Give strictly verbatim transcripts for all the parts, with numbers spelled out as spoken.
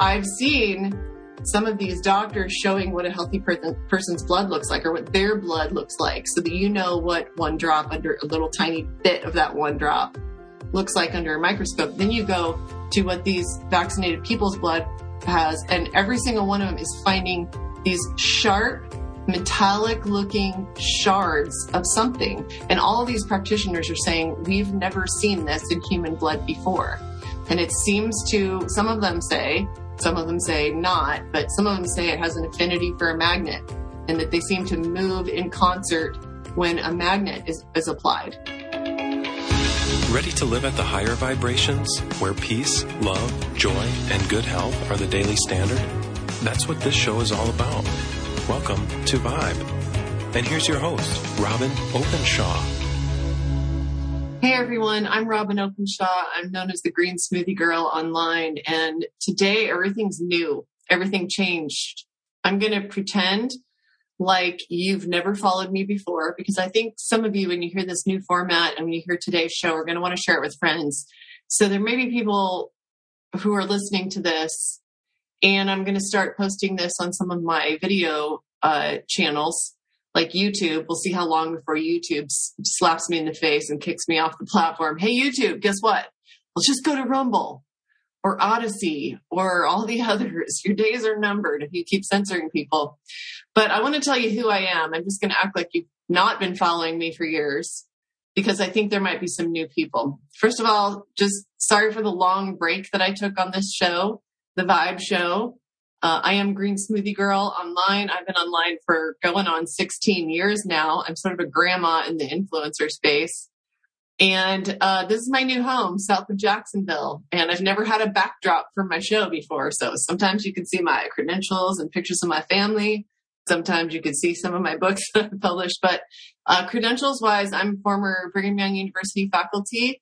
I've seen some of these doctors showing what a healthy per- person's blood looks like or what their blood looks like so that you know what one drop under a little tiny bit of that one drop looks like under a microscope. Then you go to what these vaccinated people's blood has, and every single one of them is finding these sharp, metallic-looking shards of something. And all these practitioners are saying, we've never seen this in human blood before. And it seems to, some of them say, some of them say not, but some of them say it has an affinity for a magnet and that they seem to move in concert when a magnet is, is applied. Ready to live at the higher vibrations where peace, love, joy, and good health are the daily standard? That's what this show is all about. Welcome to Vibe. And here's your host, Robyn Openshaw. Hey everyone, I'm Robyn Openshaw. I'm known as the Green Smoothie Girl online. And today everything's new. Everything changed. I'm going to pretend like you've never followed me before, because I think some of you, when you hear this new format and when you hear today's show, are going to want to share it with friends. So there may be people who are listening to this, and I'm going to start posting this on some of my video uh, channels, like YouTube. We'll see how long before YouTube slaps me in the face and kicks me off the platform. Hey, YouTube, guess what? Let's just go to Rumble or Odyssey or all the others. Your days are numbered if you keep censoring people. But I want to tell you who I am. I'm just going to act like you've not been following me for years, because I think there might be some new people. First of all, just sorry for the long break that I took on this show, the Vibe Show. Uh, I am Green Smoothie Girl online. I've been online for going on sixteen years now. I'm sort of a grandma in the influencer space. And uh, this is my new home, south of Jacksonville. And I've never had a backdrop for my show before. So sometimes you can see my credentials and pictures of my family. Sometimes you can see some of my books that I've published. But uh, credentials-wise, I'm former Brigham Young University faculty,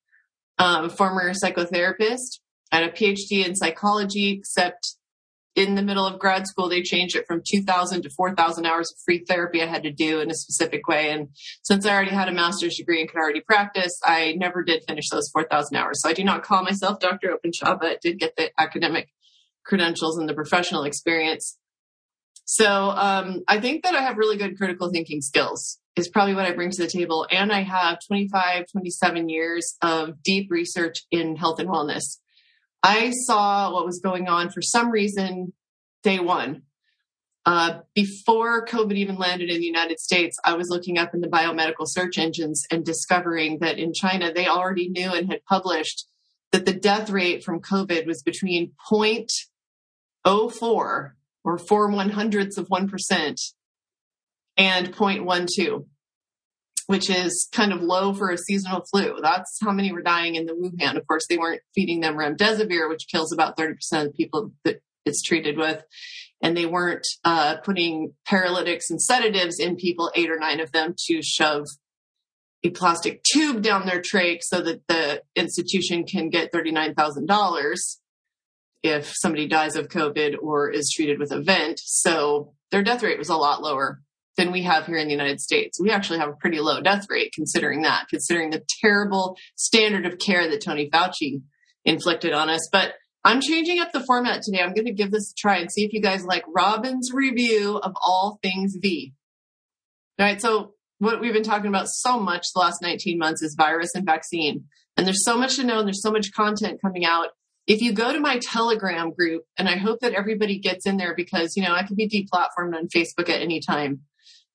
um, former psychotherapist. I had a P H D in psychology, except in the middle of grad school, they changed it from two thousand to four thousand hours of free therapy I had to do in a specific way. And since I already had a master's degree and could already practice, I never did finish those four thousand hours. So I do not call myself Doctor Openshaw, but I did get the academic credentials and the professional experience. So um, I think that I have really good critical thinking skills is probably what I bring to the table. And I have twenty-five, twenty-seven years of deep research in health and wellness. I saw what was going on for some reason day one. Uh, before COVID even landed in the United States, I was looking up in the biomedical search engines and discovering that in China, they already knew and had published that the death rate from COVID was between zero point zero four or four one hundredths of one percent and zero point one two, which is kind of low for a seasonal flu. That's how many were dying in the Wuhan. Of course, they weren't feeding them remdesivir, which kills about thirty percent of the people that it's treated with. And they weren't uh, putting paralytics and sedatives in people, eight or nine of them, to shove a plastic tube down their trach so that the institution can get thirty-nine thousand dollars if somebody dies of COVID or is treated with a vent. So their death rate was a lot lower than we have here in the United States. We actually have a pretty low death rate considering that, considering the terrible standard of care that Tony Fauci inflicted on us. But I'm changing up the format today. I'm going to give this a try and see if you guys like Robyn's review of all things V. All right, so what we've been talking about so much the last nineteen months is virus and vaccine. And there's so much to know, and there's so much content coming out. If you go to my Telegram group, and I hope that everybody gets in there because, you know, I could be deplatformed on Facebook at any time.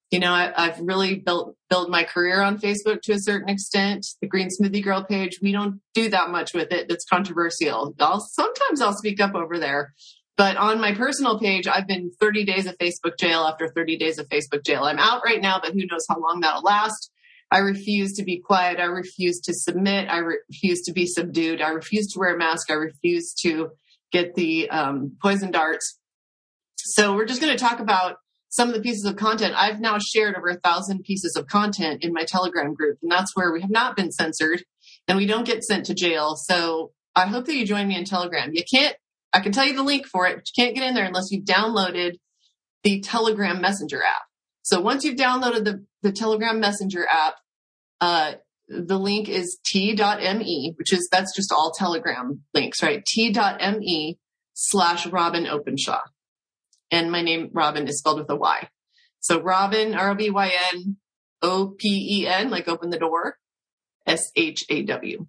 You know, I, I've really built built my career on Facebook to a certain extent. The Green Smoothie Girl page, we don't do that much with it. That's controversial. I'll, sometimes I'll speak up over there. But on my personal page, I've been thirty days of Facebook jail after thirty days of Facebook jail. I'm out right now, but who knows how long that'll last. I refuse to be quiet. I refuse to submit. I re- refuse to be subdued. I refuse to wear a mask. I refuse to get the um, poison darts. So we're just going to talk about some of the pieces of content. I've now shared over a thousand pieces of content in my Telegram group, and that's where we have not been censored and we don't get sent to jail. So I hope that you join me in Telegram. You can't, I can tell you the link for it, but you can't get in there unless you've downloaded the Telegram Messenger app. So once you've downloaded the, the Telegram Messenger app, uh, the link is t dot m e, which is, that's just all Telegram links, right? t dot m e slash Robyn Openshaw. And my name, Robyn, is spelled with a Y. So Robyn, R O B Y N, O P E N, like open the door, S H A W.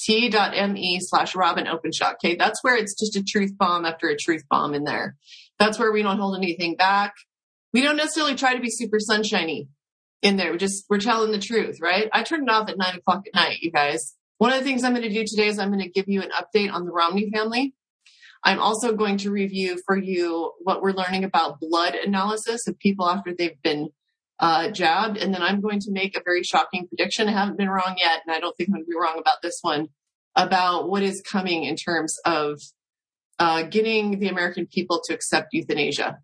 T dot M E slash Robyn Openshaw. Okay, that's where it's just a truth bomb after a truth bomb in there. That's where we don't hold anything back. We don't necessarily try to be super sunshiny in there. We just, we're telling the truth, right? I turned it off at nine o'clock at night, you guys. One of the things I'm going to do today is I'm going to give you an update on the Romney family. I'm also going to review for you what we're learning about blood analysis of people after they've been uh, jabbed. And then I'm going to make a very shocking prediction. I haven't been wrong yet, and I don't think I'm going to be wrong about this one, about what is coming in terms of uh, getting the American people to accept euthanasia.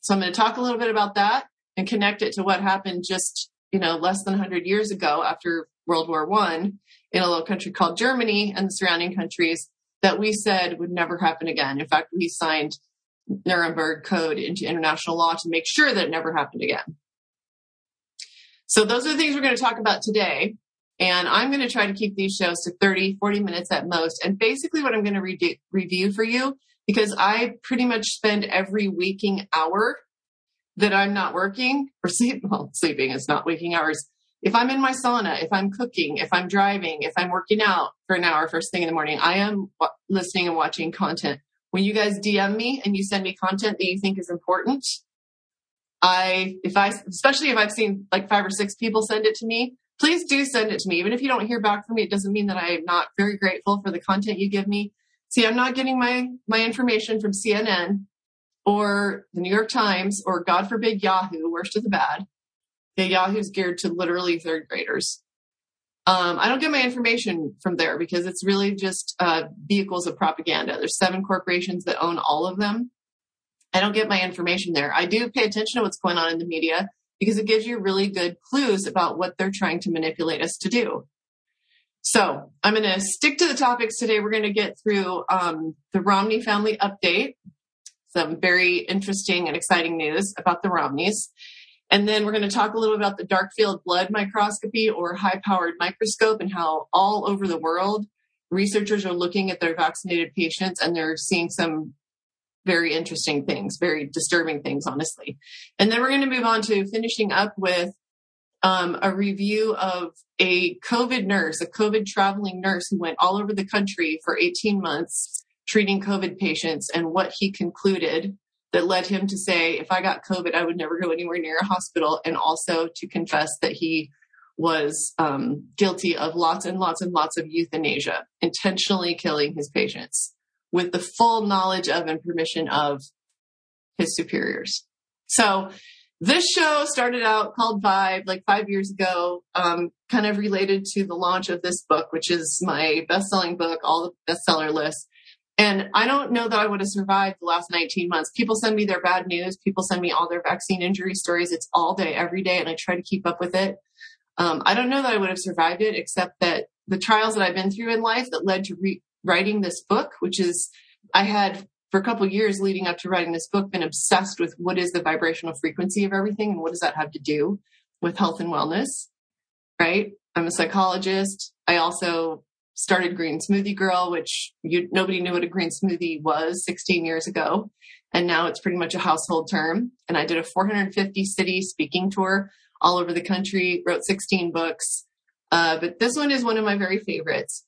So I'm going to talk a little bit about that and connect it to what happened just, you know, less than one hundred years ago after World War One in a little country called Germany and the surrounding countries that we said would never happen again. In fact, we signed Nuremberg Code into international law to make sure that it never happened again. So those are the things we're going to talk about today. And I'm going to try to keep these shows to thirty, forty minutes at most. And basically what I'm going to re- review for you, because I pretty much spend every waking hour that I'm not working or sleep, well, sleeping is not waking hours. If I'm in my sauna, if I'm cooking, if I'm driving, if I'm working out for an hour first thing in the morning, I am w- listening and watching content. When you guys D M me and you send me content that you think is important, I, if I, especially if I've seen like five or six people send it to me, please do send it to me. Even if you don't hear back from me, it doesn't mean that I am not very grateful for the content you give me. See, I'm not getting my, my information from C N N or the New York Times or, God forbid, Yahoo, worst of the bad. Okay, Yahoo's geared to literally third graders. Um, I don't get my information from there because it's really just uh, vehicles of propaganda. There's seven corporations that own all of them. I don't get my information there. I do pay attention to what's going on in the media because it gives you really good clues about what they're trying to manipulate us to do. So I'm going to stick to the topics today. We're going to get through um, the Romney family update, some very interesting and exciting news about the Romneys. And then we're going to talk a little about the dark field blood microscopy or high-powered microscope and how all over the world, researchers are looking at their vaccinated patients and they're seeing some very interesting things, very disturbing things, honestly. And then we're going to move on to finishing up with um, a review of a COVID nurse, a COVID traveling nurse who went all over the country for eighteen months treating COVID patients and what he concluded that led him to say, if I got COVID, I would never go anywhere near a hospital, and also to confess that he was um, guilty of lots and lots and lots of euthanasia, intentionally killing his patients with the full knowledge of and permission of his superiors. So this show started out called Vibe like five years ago, um, kind of related to the launch of this book, which is my best-selling book, all the bestseller lists. And I don't know that I would have survived the last nineteen months. People send me their bad news. People send me all their vaccine injury stories. It's all day, every day, and I try to keep up with it. Um, I don't know that I would have survived it, except that the trials that I've been through in life that led to re- writing this book, which is I had for a couple of years leading up to writing this book, been obsessed with what is the vibrational frequency of everything and what does that have to do with health and wellness, right? I'm a psychologist. I also started Green Smoothie Girl, which you, nobody knew what a green smoothie was sixteen years ago. And now it's pretty much a household term. And I did a four hundred fifty city speaking tour all over the country, wrote sixteen books. Uh, but this one is one of my very favorites.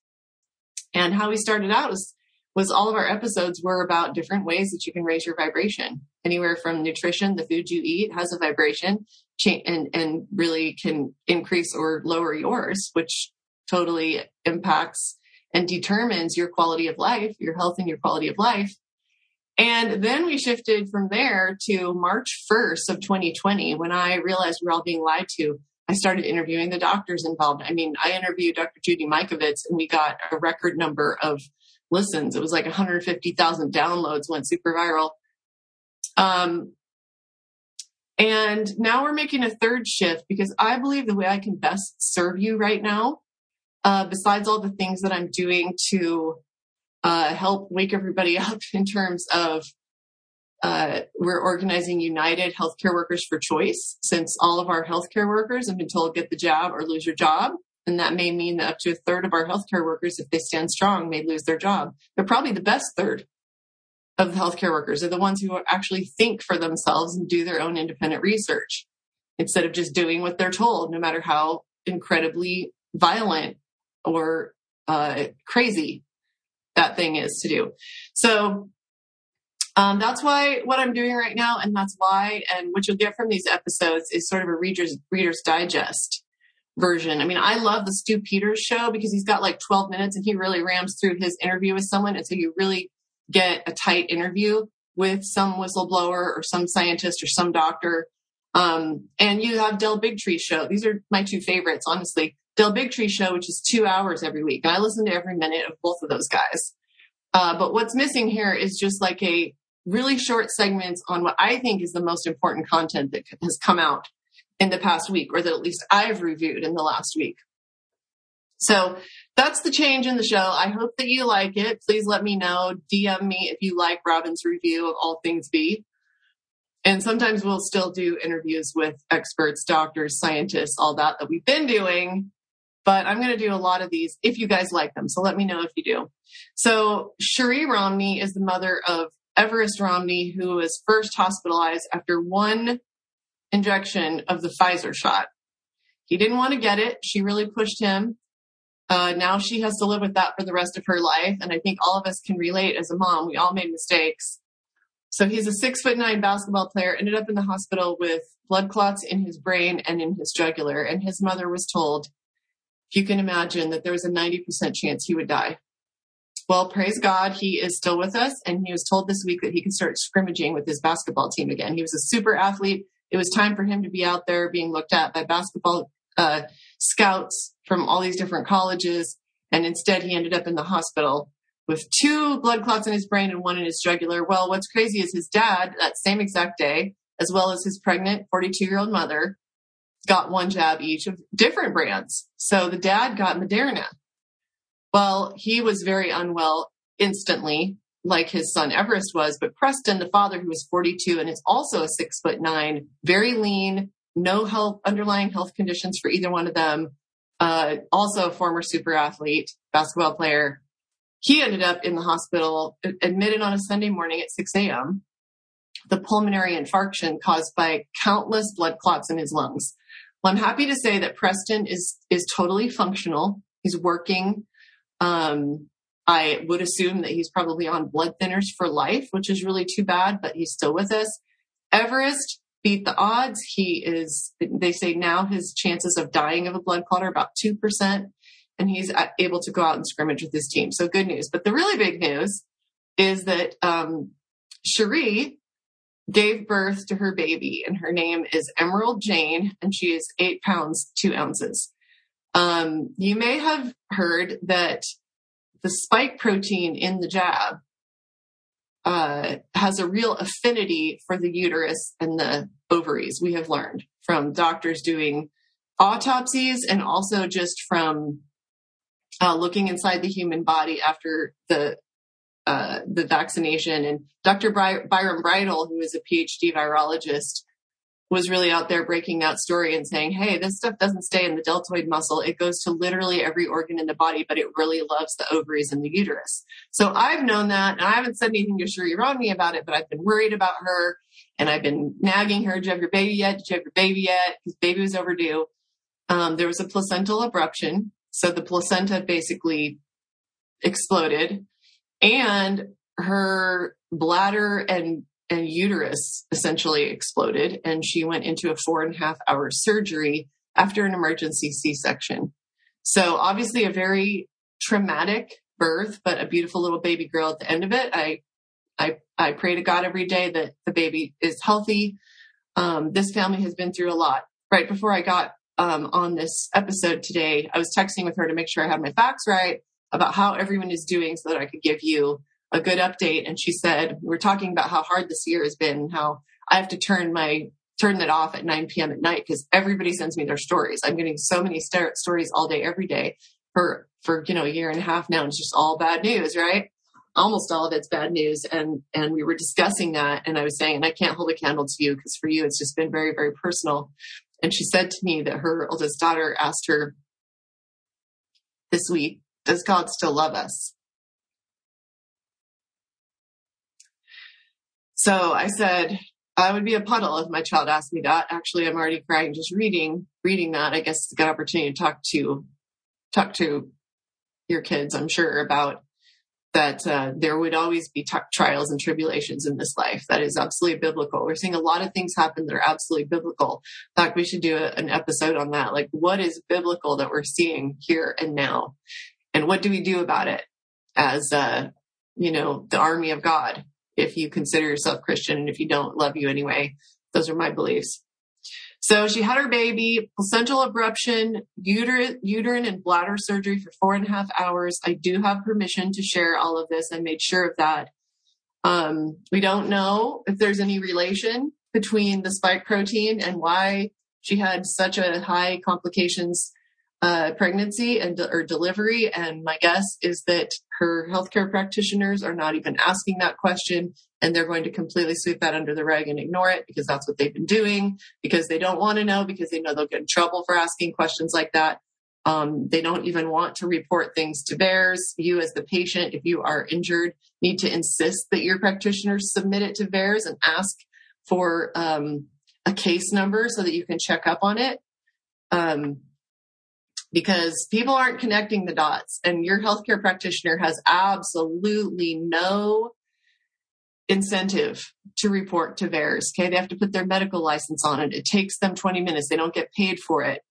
And how we started out was, was all of our episodes were about different ways that you can raise your vibration. Anywhere from nutrition, the food you eat has a vibration and, and really can increase or lower yours, which totally impacts and determines your quality of life, your health and your quality of life. And then we shifted from there to March first of twenty twenty, when I realized we were all being lied to. I started interviewing the doctors involved. I mean, I interviewed Doctor Judy Mikovits and we got a record number of listens. It was like one hundred fifty thousand downloads, went super viral. Um, and now we're making a third shift because I believe the way I can best serve you right now, Uh, besides all the things that I'm doing to uh, help wake everybody up in terms of uh, we're organizing United Healthcare Workers for Choice, since all of our healthcare workers have been told get the jab or lose your job. And that may mean that up to a third of our healthcare workers, if they stand strong, may lose their job. They're probably the best third. of the healthcare workers are the ones who actually think for themselves and do their own independent research instead of just doing what they're told, no matter how incredibly violent or uh, crazy that thing is to do. So um, that's why what I'm doing right now, and that's why, and what you'll get from these episodes is sort of a reader's, reader's digest version. I mean, I love the Stu Peters show because he's got like twelve minutes and he really rams through his interview with someone. And so you really get a tight interview with some whistleblower or some scientist or some doctor. Um, and you have Del Bigtree show. These are my two favorites, honestly. Del Bigtree show, which is two hours every week. And I listen to every minute of both of those guys. Uh, but what's missing here is just like a really short segments on what I think is the most important content that has come out in the past week, or that at least I've reviewed in the last week. So that's the change in the show. I hope that you like it. Please let me know. D M me if you like Robyn's review of all things V. And sometimes we'll still do interviews with experts, doctors, scientists, all that that we've been doing. But I'm going to do a lot of these if you guys like them. So let me know if you do. So Cherie Romney is the mother of Everest Romney, who was first hospitalized after one injection of the Pfizer shot. He didn't want to get it. She really pushed him. Uh, now she has to live with that for the rest of her life. And I think all of us can relate as a mom. We all made mistakes. So he's a six foot nine basketball player, ended up in the hospital with blood clots in his brain and in his jugular. And his mother was told, if you can imagine, that there was a ninety percent chance he would die. Well, praise God, he is still with us. And he was told this week that he can start scrimmaging with his basketball team again. He was a super athlete. It was time for him to be out there being looked at by basketball uh, scouts from all these different colleges. And instead, he ended up in the hospital with two blood clots in his brain and one in his jugular. Well, what's crazy is his dad, that same exact day, as well as his pregnant forty-two-year-old mother, got one jab each of different brands. So the dad got Moderna. Well, he was very unwell instantly, like his son Everest was, but Preston, the father, who was forty-two and is also a six foot nine, very lean, no health, underlying health conditions for either one of them. Uh, also a former super athlete, basketball player. He ended up in the hospital, admitted on a Sunday morning at six a.m. The pulmonary infarction caused by countless blood clots in his lungs. Well, I'm happy to say that Preston is, is totally functional. He's working. Um, I would assume that he's probably on blood thinners for life, which is really too bad, but he's still with us. Everest beat the odds. He is, they say now his chances of dying of a blood clot are about two percent, and he's able to go out and scrimmage with his team. So good news. But the really big news is that um, Cherie gave birth to her baby, and her name is Emerald Jane, and she is eight pounds, two ounces. Um, you may have heard that the spike protein in the jab uh, has a real affinity for the uterus and the ovaries. We have learned from doctors doing autopsies and also just from uh, looking inside the human body after the uh, the vaccination. And Doctor By- Byron Bridle, who is a P H D virologist, was really out there breaking that story and saying, hey, this stuff doesn't stay in the deltoid muscle. It goes to literally every organ in the body, but it really loves the ovaries and the uterus. So I've known that, and I haven't said anything to Cherie Romney about it, but I've been worried about her, and I've been nagging her, did you have your baby yet? Did you have your baby yet? Because baby was overdue. Um, there was a placental abruption. So the placenta basically exploded, and her bladder and and uterus essentially exploded, and she went into a four and a half hour surgery after an emergency C-section. So obviously a very traumatic birth, but a beautiful little baby girl at the end of it. I, I, I pray to God every day that the baby is healthy. Um, this family has been through a lot. Right before I got um, on this episode today, I was texting with her to make sure I had my facts right about how everyone is doing so that I could give you a good update. And she said, we're talking about how hard this year has been, how I have to turn my, turn that off at nine p.m. at night because everybody sends me their stories. I'm getting so many st- stories all day, every day for, for, you know, a year and a half now. And it's just all bad news, right? Almost all of it's bad news. And, and we were discussing that. And I was saying, and I can't hold a candle to you because for you, it's just been very, very personal. And she said to me that her oldest daughter asked her this week, does God still love us? So I said, I would be a puddle if my child asked me that. Actually, I'm already crying just reading, reading that. I guess it's a good opportunity to talk to, talk to your kids, I'm sure, about that uh, there would always be t- trials and tribulations in this life. That is absolutely biblical. We're seeing a lot of things happen that are absolutely biblical. In fact, we should do a, an episode on that. Like, what is biblical that we're seeing here and now? And what do we do about it as, uh, you know, the army of God? If you consider yourself Christian, and if you don't, love you anyway. Those are my beliefs. So she had her baby, placental abruption, uterine, uterine and bladder surgery for four and a half hours. I do have permission to share all of this. I made sure of that. Um, we don't know if there's any relation between the spike protein and why she had such a high complications uh, pregnancy and de- or delivery. And my guess is that her healthcare practitioners are not even asking that question, and they're going to completely sweep that under the rug and ignore it, because that's what they've been doing, because they don't want to know, because they know they'll get in trouble for asking questions like that. Um, they don't even want to report things to VAERS. You as the patient, if you are injured, need to insist that your practitioners submit it to VAERS and ask for um, a case number so that you can check up on it. Um, Because people aren't connecting the dots, and your healthcare practitioner has absolutely no incentive to report to VAERS. Okay, they have to put their medical license on it. It takes them twenty minutes. They don't get paid for it.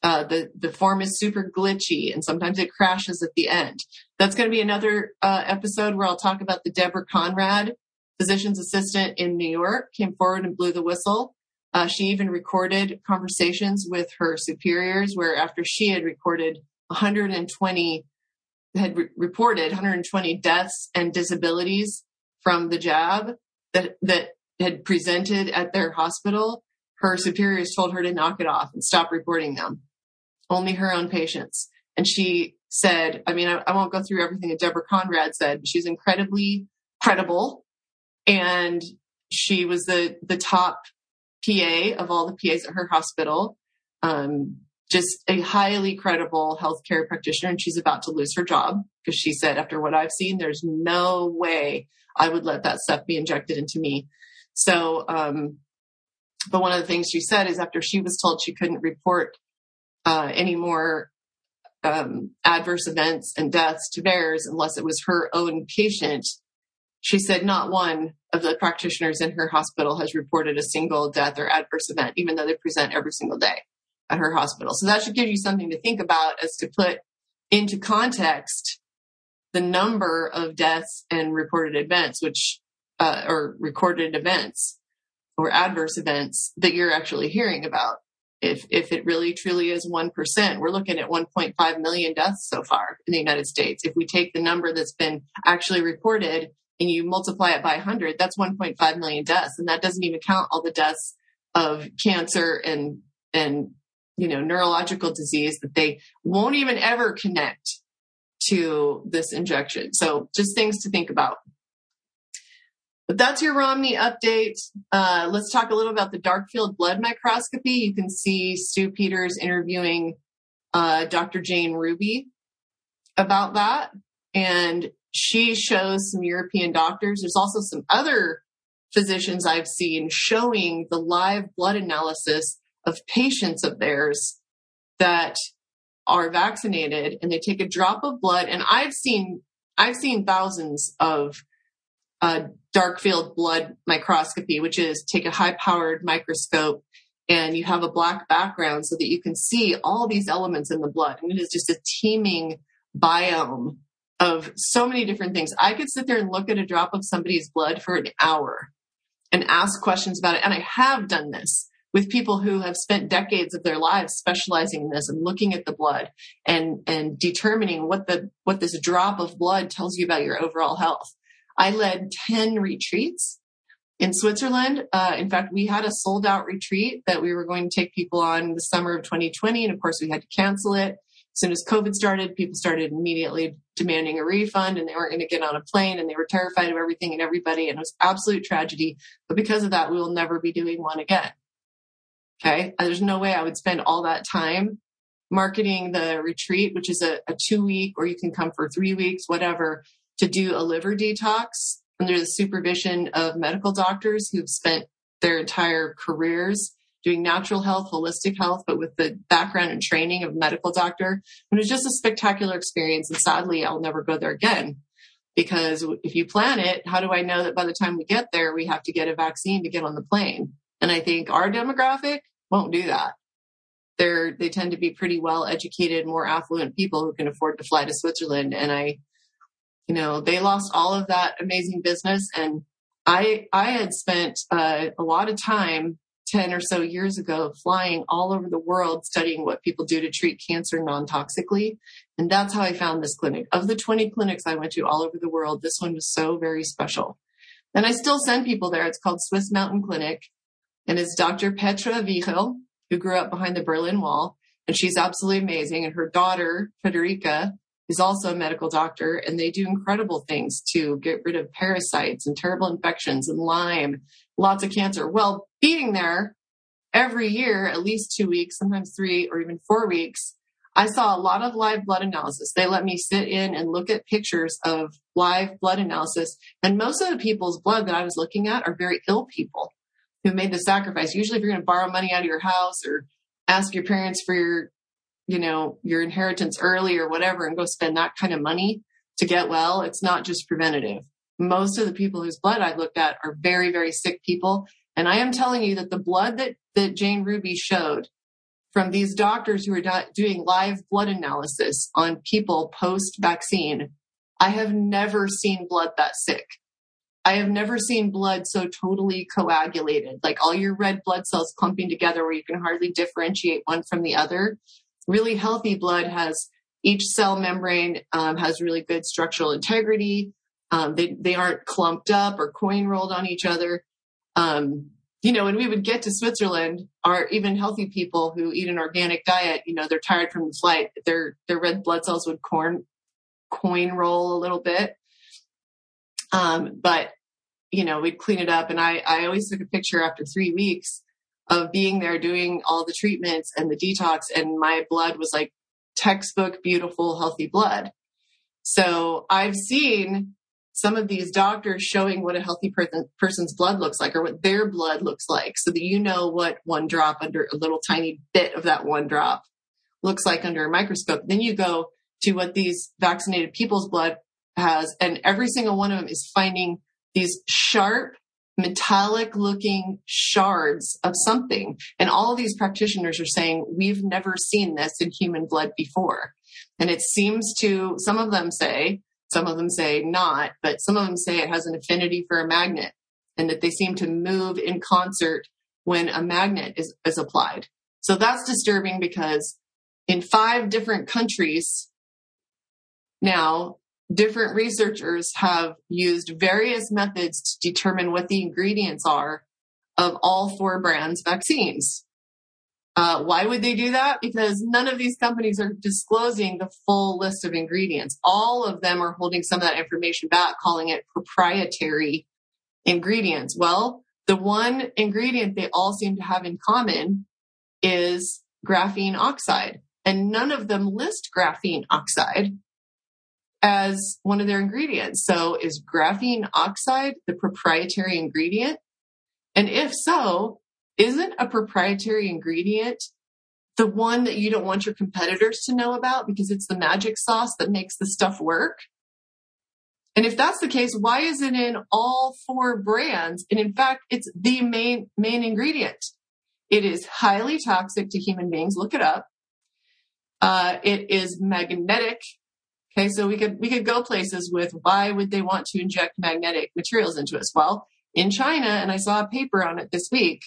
Uh, the the form is super glitchy, and sometimes it crashes at the end. That's going to be another uh, episode where I'll talk about the Deborah Conrad, physician's assistant in New York, came forward and blew the whistle. Uh, she even recorded conversations with her superiors, where after she had recorded one hundred twenty, had re- reported one hundred twenty deaths and disabilities from the jab that, that had presented at their hospital, her superiors told her to knock it off and stop reporting them. Only her own patients. And she said, I mean, I, I won't go through everything that Deborah Conrad said, but she's incredibly credible. And she was the, the top P A of all the P As at her hospital, um, just a highly credible healthcare practitioner. And she's about to lose her job because she said, after what I've seen, there's no way I would let that stuff be injected into me. So, um, but one of the things she said is after she was told she couldn't report uh, any more um, adverse events and deaths to VAERS unless it was her own patient, she said not one of the practitioners in her hospital has reported a single death or adverse event, even though they present every single day at her hospital. So that should give you something to think about as to put into context the number of deaths and reported events, which, uh, or recorded events or adverse events that you're actually hearing about. If, if it really truly is one percent, we're looking at one point five million deaths so far in the United States. If we take the number that's been actually reported and you multiply it by one hundred, that's one point five million deaths. And that doesn't even count all the deaths of cancer and, and you know, neurological disease that they won't even ever connect to this injection. So just things to think about. But that's your Romney update. Uh, let's talk a little about the dark field blood microscopy. You can see Stu Peters interviewing uh, Doctor Jane Ruby about that. And she shows some European doctors. There's also some other physicians I've seen showing the live blood analysis of patients of theirs that are vaccinated, and they take a drop of blood. And I've seen, I've seen thousands of uh, dark field blood microscopy, which is take a high powered microscope and you have a black background so that you can see all these elements in the blood. And it is just a teeming biome of so many different things. I could sit there and look at a drop of somebody's blood for an hour and ask questions about it. And I have done this with people who have spent decades of their lives specializing in this and looking at the blood and, and determining what the, what this drop of blood tells you about your overall health. I led ten retreats in Switzerland. Uh, in fact, we had a sold out retreat that we were going to take people on in the summer of twenty twenty. And of course we had to cancel it. As soon as COVID started, people started immediately demanding a refund, and they weren't going to get on a plane, and they were terrified of everything and everybody. And it was absolute tragedy. But because of that, we will never be doing one again. Okay. There's no way I would spend all that time marketing the retreat, which is a, a two week, or you can come for three weeks, whatever, to do a liver detox. under the supervision of medical doctors who've spent their entire careers doing natural health, holistic health, but with the background and training of a medical doctor. And it was just a spectacular experience. And sadly, I'll never go there again. Because if you plan it, how do I know that by the time we get there, we have to get a vaccine to get on the plane? And I think our demographic won't do that. They're, they tend to be pretty well-educated, more affluent people who can afford to fly to Switzerland. And I, you know, they lost all of that amazing business. And I, I had spent uh, a lot of time ten or so years ago flying all over the world, studying what people do to treat cancer non-toxically. And that's how I found this clinic. Of the twenty clinics I went to all over the world, this one was so very special. And I still send people there. It's called Swiss Mountain Clinic. And it's Doctor Petra Vigil, who grew up behind the Berlin Wall. And she's absolutely amazing. And her daughter, Federica, is also a medical doctor. And they do incredible things to get rid of parasites and terrible infections and Lyme, lots of cancer. Well, being there every year, at least two weeks, sometimes three or even four weeks, I saw a lot of live blood analysis. They let me sit in and look at pictures of live blood analysis. And most of the people's blood that I was looking at are very ill people who made the sacrifice. Usually if you're going to borrow money out of your house or ask your parents for your, you know, your inheritance early or whatever, and go spend that kind of money to get well, it's not just preventative. Most of the people whose blood I've looked at are very, very sick people. And I am telling you that the blood that, that Jane Ruby showed from these doctors who are do- doing live blood analysis on people post-vaccine, I have never seen blood that sick. I have never seen blood so totally coagulated, like all your red blood cells clumping together where you can hardly differentiate one from the other. Really healthy blood has, each cell membrane um, has really good structural integrity. Um, they, they aren't clumped up or coin rolled on each other. Um, you know, when we would get to Switzerland, our even healthy people who eat an organic diet, you know, they're tired from the flight, their, their red blood cells would corn, coin roll a little bit. Um, but, you know, we'd clean it up. And I, I always took a picture after three weeks of being there doing all the treatments and the detox. And my blood was like textbook, beautiful, healthy blood. So I've seen some of these doctors showing what a healthy per- person's blood looks like or what their blood looks like so that you know what one drop under a little tiny bit of that one drop looks like under a microscope. Then you go to what these vaccinated people's blood has, and every single one of them is finding these sharp, metallic looking shards of something. And all of these practitioners are saying, we've never seen this in human blood before. And it seems to, some of them say, some of them say not, but some of them say it has an affinity for a magnet and that they seem to move in concert when a magnet is, is applied. So that's disturbing because in five different countries now, different researchers have used various methods to determine what the ingredients are of all four brands' vaccines. Uh, why would they do that? Because none of these companies are disclosing the full list of ingredients. All of them are holding some of that information back, calling it proprietary ingredients. Well, the one ingredient they all seem to have in common is graphene oxide, and none of them list graphene oxide as one of their ingredients. So is graphene oxide the proprietary ingredient? And if so, isn't a proprietary ingredient the one that you don't want your competitors to know about because it's the magic sauce that makes the stuff work? And if that's the case, why is it in all four brands? And in fact, it's the main, main ingredient. It is highly toxic to human beings. Look it up. Uh, it is magnetic. Okay, so we could we could go places with why would they want to inject magnetic materials into us? Well, in China, and I saw a paper on it this week,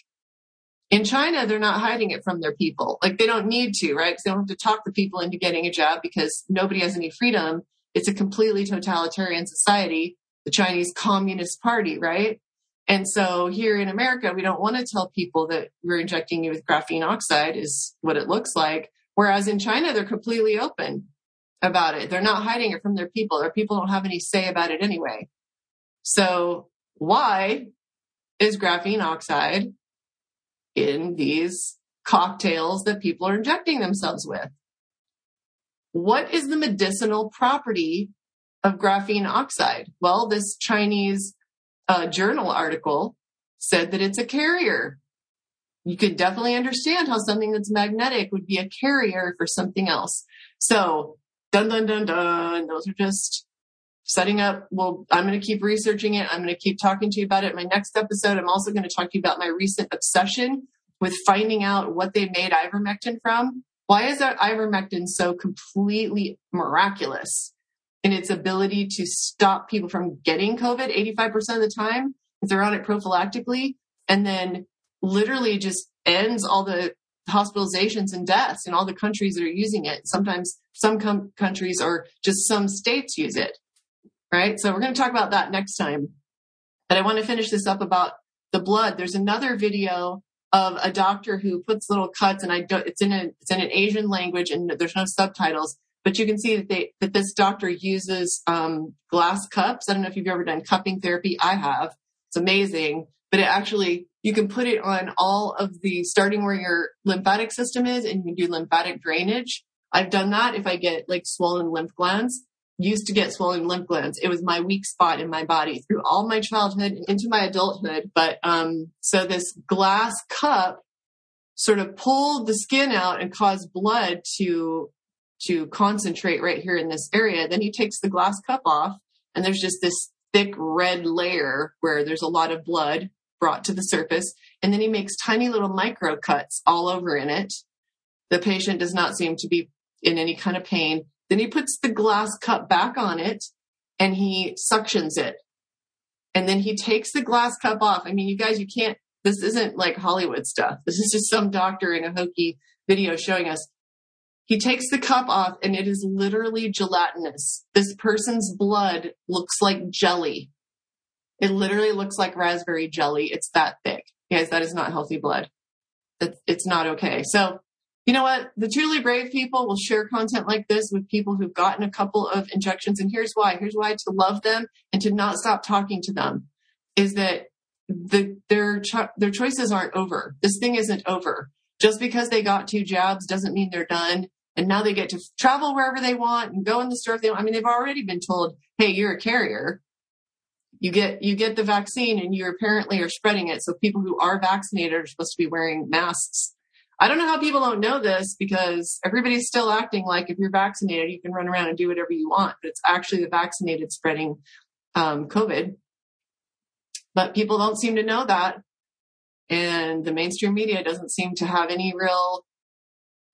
in China, they're not hiding it from their people. Like they don't need to, right? Because they don't have to talk the people into getting a jab because nobody has any freedom. It's a completely totalitarian society, the Chinese Communist Party, right? And so here in America, we don't want to tell people that we're injecting you with graphene oxide is what it looks like. Whereas in China, they're completely open about it. They're not hiding it from their people. Their people don't have any say about it anyway. So why is graphene oxide in these cocktails that people are injecting themselves with? What is the medicinal property of graphene oxide? Well, this Chinese uh, journal article said that it's a carrier. You could definitely understand how something that's magnetic would be a carrier for something else. So dun, dun, dun, dun. Those are just setting up. Well, I'm going to keep researching it. I'm going to keep talking to you about it. In my next episode, I'm also going to talk to you about my recent obsession with finding out what they made ivermectin from. Why is that ivermectin so completely miraculous in its ability to stop people from getting COVID eighty-five percent of the time if they're on it prophylactically, and then literally just ends all the hospitalizations and deaths in all the countries that are using it. Sometimes some com- countries or just some states use it, right? So we're going to talk about that next time. But I want to finish this up about the blood. There's another video of a doctor who puts little cuts, and I don't, it's in a, it's in an Asian language and there's no subtitles, but you can see that they, that this doctor uses um, glass cups. I don't know if you've ever done cupping therapy. I have. It's amazing, but it actually, you can put it on all of the, starting where your lymphatic system is, and you can do lymphatic drainage. I've done that if I get like swollen lymph glands. Used to get swollen lymph glands. It was my weak spot in my body through all my childhood and into my adulthood. But um, so this glass cup sort of pulled the skin out and caused blood to to concentrate right here in this area. Then he takes the glass cup off, and there's just this thick red layer where there's a lot of blood brought to the surface. And then he makes tiny little micro cuts all over in it. The patient does not seem to be in any kind of pain. Then he puts the glass cup back on it and he suctions it. And then he takes the glass cup off. I mean, you guys, you can't, this isn't like Hollywood stuff. This is just some doctor in a hokey video showing us. He takes the cup off and it is literally gelatinous. This person's blood looks like jelly. It literally looks like raspberry jelly. It's that thick. You guys, that is not healthy blood. It's not okay. So you know what? The truly brave people will share content like this with people who've gotten a couple of injections. And here's why. Here's why to love them and to not stop talking to them is that the, their cho- their choices aren't over. This thing isn't over. Just because they got two jabs doesn't mean they're done. And now they get to travel wherever they want and go in the store if they want. I mean, they've already been told, hey, you're a carrier. You get you get the vaccine and you apparently are spreading it. So people who are vaccinated are supposed to be wearing masks. I don't know how people don't know this because everybody's still acting like if you're vaccinated, you can run around and do whatever you want. But it's actually the vaccinated spreading um, COVID. But people don't seem to know that. And the mainstream media doesn't seem to have any real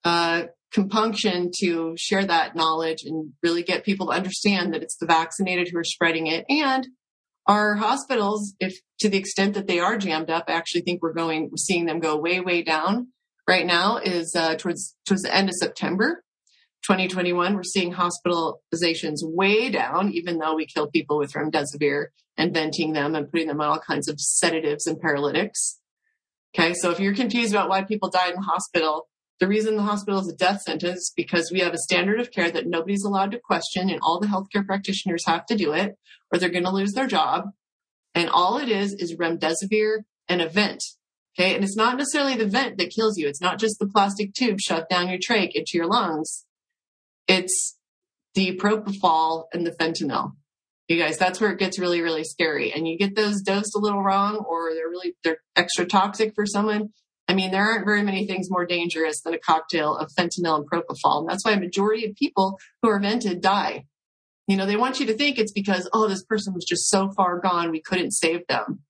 uh, compunction to share that knowledge and really get people to understand that it's the vaccinated who are spreading it. And our hospitals, if to the extent that they are jammed up, I actually think we're going, seeing them go way, way down. Right now is uh, towards towards the end of September, twenty twenty-one. We're seeing hospitalizations way down, even though we kill people with remdesivir and venting them and putting them on all kinds of sedatives and paralytics. Okay, so if you're confused about why people die in the hospital, the reason the hospital is a death sentence is because we have a standard of care that nobody's allowed to question, and all the healthcare practitioners have to do it, or they're going to lose their job. And all it is is remdesivir and a vent. Okay. And it's not necessarily the vent that kills you. It's not just the plastic tube shoved down your trach into your lungs. It's the propofol and the fentanyl. You guys, that's where it gets really, really scary. And you get those dosed a little wrong, or they're really, they're extra toxic for someone. I mean, there aren't very many things more dangerous than a cocktail of fentanyl and propofol. And that's why a majority of people who are vented die. You know, they want you to think it's because, oh, this person was just so far gone, we couldn't save them.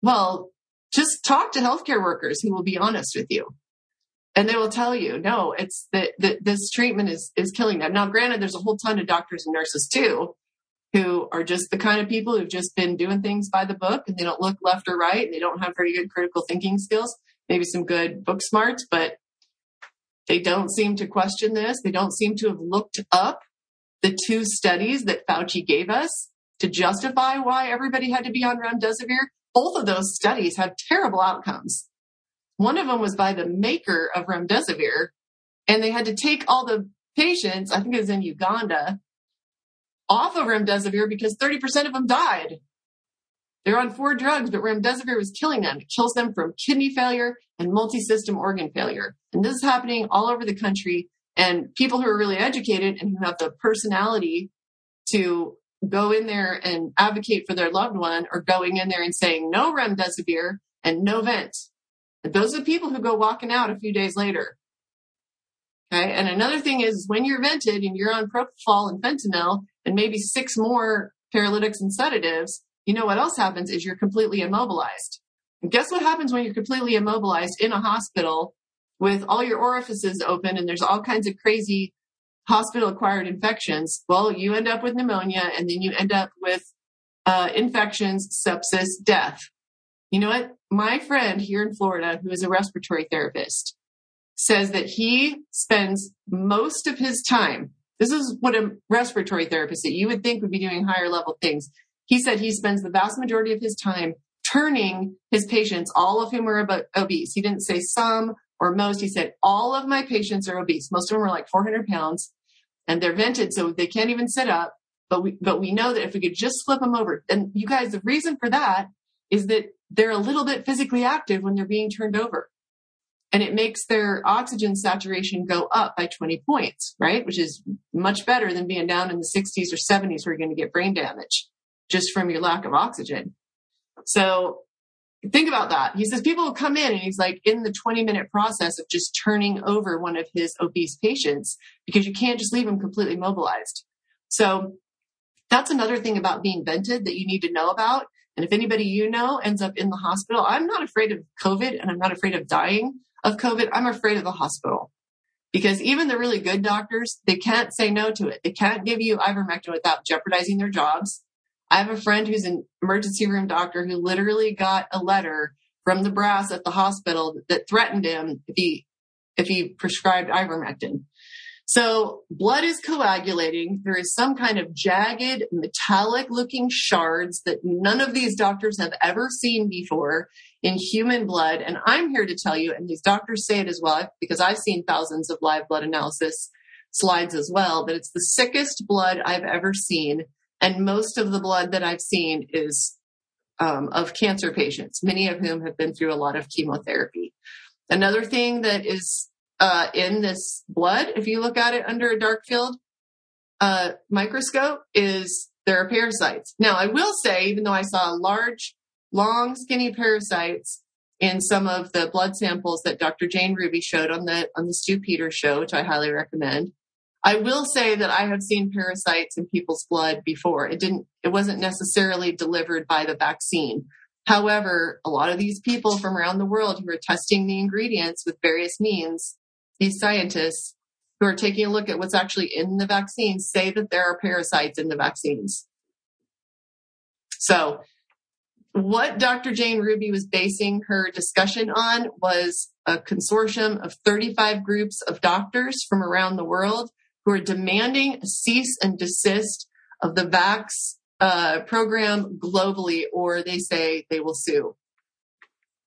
Well, just talk to healthcare workers who will be honest with you. And they will tell you, no, it's that, that this treatment is, is killing them. Now, granted, there's a whole ton of doctors and nurses too, who are just the kind of people who've just been doing things by the book and they don't look left or right. And they don't have very good critical thinking skills, maybe some good book smarts, but they don't seem to question this. They don't seem to have looked up the two studies that Fauci gave us to justify why everybody had to be on remdesivir. Both of those studies have terrible outcomes. One of them was by the maker of remdesivir, and they had to take all the patients, I think it was in Uganda, off of remdesivir because thirty percent of them died. They were on four drugs, but remdesivir was killing them. It kills them from kidney failure and multi-system organ failure. And this is happening all over the country. And people who are really educated and who have the personality to go in there and advocate for their loved one are going in there and saying no remdesivir and no vent. Those are the people who go walking out a few days later. Okay. And another thing is when you're vented and you're on propofol and fentanyl and maybe six more paralytics and sedatives, you know what else happens is you're completely immobilized. And guess what happens when you're completely immobilized in a hospital with all your orifices open and there's all kinds of crazy hospital-acquired infections? Well, you end up with pneumonia and then you end up with uh, infections, sepsis, death. You know what? My friend here in Florida, who is a respiratory therapist, says that he spends most of his time. This is what a respiratory therapist that you would think would be doing higher level things. He said he spends the vast majority of his time turning his patients, all of whom are obese. He didn't say some or most. He said, all of my patients are obese. Most of them are like four hundred pounds and they're vented. So they can't even sit up. But we, but we know that if we could just flip them over. And you guys, the reason for that is that they're a little bit physically active when they're being turned over. And it makes their oxygen saturation go up by twenty points, right? Which is much better than being down in the sixties or seventies where you're going to get brain damage just from your lack of oxygen. So think about that. He says people will come in and he's like in the twenty minute process of just turning over one of his obese patients because you can't just leave him completely mobilized. So that's another thing about being vented that you need to know about. And if anybody you know ends up in the hospital, I'm not afraid of COVID and I'm not afraid of dying of COVID. I'm afraid of the hospital because even the really good doctors, they can't say no to it. They can't give you ivermectin without jeopardizing their jobs. I have a friend who's an emergency room doctor who literally got a letter from the brass at the hospital that threatened him if he, if he prescribed ivermectin. So blood is coagulating. There is some kind of jagged, metallic-looking shards that none of these doctors have ever seen before in human blood. And I'm here to tell you, and these doctors say it as well, because I've seen thousands of live blood analysis slides as well, that it's the sickest blood I've ever seen. And most of the blood that I've seen is um, of cancer patients, many of whom have been through a lot of chemotherapy. Another thing that is uh, in this blood, if you look at it under a dark field uh, microscope, is there are parasites. Now, I will say, even though I saw large, long, skinny parasites in some of the blood samples that Doctor Jane Ruby showed on the on the Stu Peters show, which I highly recommend, I will say that I have seen parasites in people's blood before. It didn't, it wasn't necessarily delivered by the vaccine. However, a lot of these people from around the world who are testing the ingredients with various means, these scientists who are taking a look at what's actually in the vaccine say that there are parasites in the vaccines. So what Doctor Jane Ruby was basing her discussion on was a consortium of thirty-five groups of doctors from around the world who are demanding a cease and desist of the vax uh, program globally, or they say they will sue.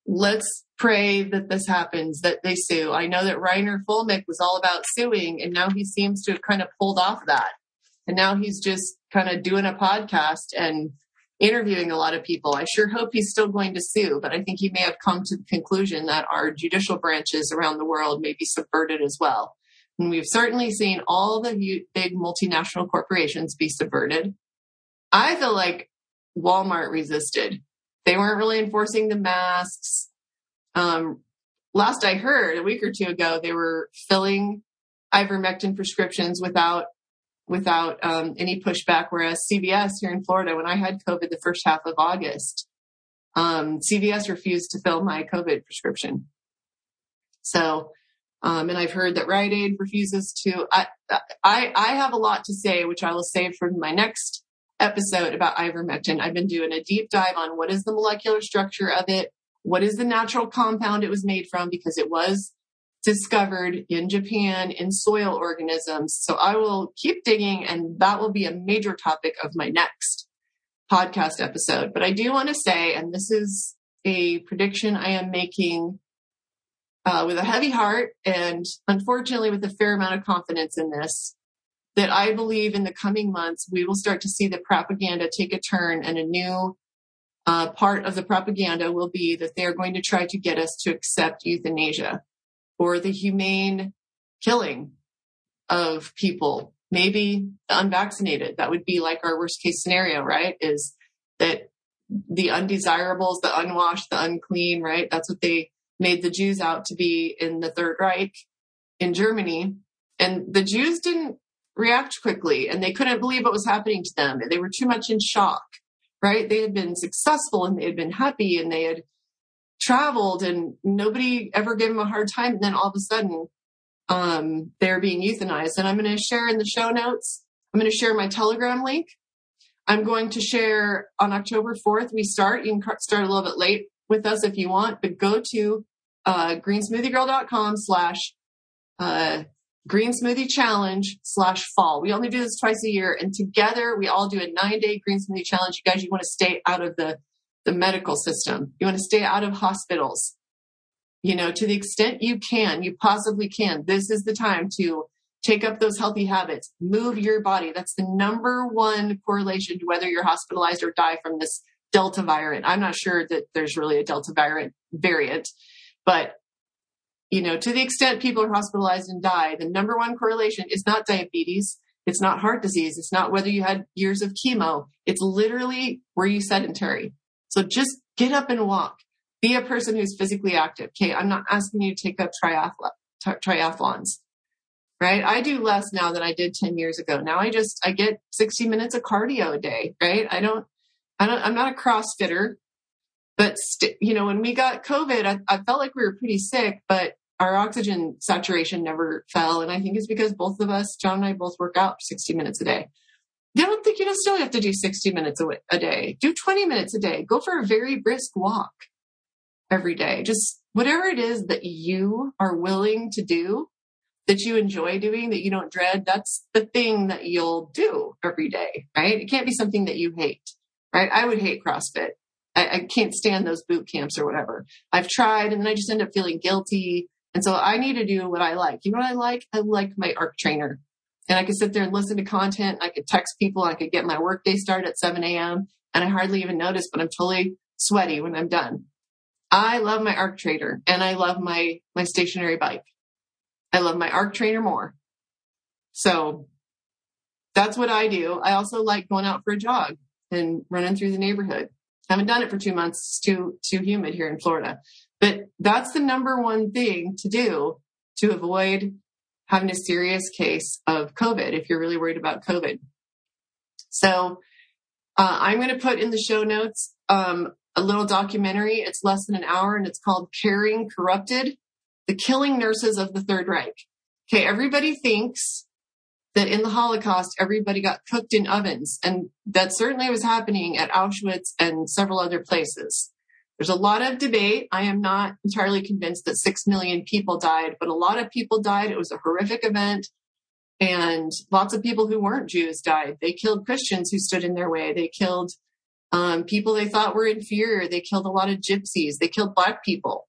Let's pray that this happens, that they sue. I know that Reiner Fulmick was all about suing, and now he seems to have kind of pulled off that. And now he's just kind of doing a podcast and interviewing a lot of people. I sure hope he's still going to sue, but I think he may have come to the conclusion that our judicial branches around the world may be subverted as well. And we've certainly seen all the big multinational corporations be subverted. I feel like Walmart resisted. They weren't really enforcing the masks. Um, last I heard, a week or two ago, they were filling ivermectin prescriptions without without um, any pushback, whereas C V S here in Florida, when I had COVID the first half of August, um, C V S refused to fill my COVID prescription. So... Um, and I've heard that Rite Aid refuses to. I, I I have a lot to say, which I will save for my next episode about ivermectin. I've been doing a deep dive on what is the molecular structure of it, what is the natural compound it was made from, because it was discovered in Japan in soil organisms. So I will keep digging, and that will be a major topic of my next podcast episode. But I do want to say, and this is a prediction I am making Uh, with a heavy heart and unfortunately with a fair amount of confidence in this, that I believe in the coming months, we will start to see the propaganda take a turn, and a new uh, part of the propaganda will be that they're going to try to get us to accept euthanasia or the humane killing of people maybe the unvaccinated. That would be like our worst case scenario, right? Is that the undesirables, the unwashed, the unclean, right? That's what they made the Jews out to be in the Third Reich in Germany. And the Jews didn't react quickly, and they couldn't believe what was happening to them. They were too much in shock, right? They had been successful and they had been happy and they had traveled and nobody ever gave them a hard time. And then all of a sudden, um, they're being euthanized. And I'm going to share in the show notes, I'm going to share my Telegram link. I'm going to share on October fourth, we start. You can start a little bit late with us if you want, but go to uh, greensmoothiegirl.com slash uh, green smoothie challenge slash fall. We only do this twice a year, and together we all do a nine-day green smoothie challenge. You guys, you want to stay out of the, the medical system. You want to stay out of hospitals. You know, to the extent you can, you possibly can. This is the time to take up those healthy habits, move your body. That's the number one correlation to whether you're hospitalized or die from this Delta variant. I'm not sure that there's really a Delta variant variant, but you know, to the extent people are hospitalized and die, the number one correlation is not diabetes. It's not heart disease. It's not whether you had years of chemo. It's literally, were you sedentary? So just get up and walk. Be a person who's physically active. Okay. I'm not asking you to take up triathlon, triathlons. Right? I do less now than I did ten years ago. Now I just, I get sixty minutes of cardio a day, right? I don't, I don't, I'm not a CrossFitter, but st- you know, when we got COVID, I, I felt like we were pretty sick, but our oxygen saturation never fell. And I think it's because both of us, John and I both work out sixty minutes a day. I don't think you don't still have to do sixty minutes a day. Do twenty minutes a day. Go for a very brisk walk every day. Just whatever it is that you are willing to do, that you enjoy doing, that you don't dread, that's the thing that you'll do every day, right? It can't be something that you hate, right? I would hate CrossFit. I, I can't stand those boot camps or whatever. I've tried and then I just end up feeling guilty. And so I need to do what I like. You know what I like? I like my A R C trainer. And I could sit there and listen to content. And I could text people. I could get my workday started at seven a.m. And I hardly even notice, but I'm totally sweaty when I'm done. I love my A R C trainer and I love my, my stationary bike. I love my A R C trainer more. So that's what I do. I also like going out for a jog and running through the neighborhood. I haven't done it for two months. It's too, too humid here in Florida. But that's the number one thing to do to avoid having a serious case of COVID if you're really worried about COVID. So uh, I'm going to put in the show notes um, a little documentary. It's less than an hour, and it's called Caring Corrupted: The Killing Nurses of the Third Reich. Okay, everybody thinks that in the Holocaust, everybody got cooked in ovens, and that certainly was happening at Auschwitz and several other places. There's a lot of debate. I am not entirely convinced that six million people died, but a lot of people died. It was a horrific event, and lots of people who weren't Jews died. They killed Christians who stood in their way. They killed um, people they thought were inferior. They killed a lot of gypsies. They killed Black people.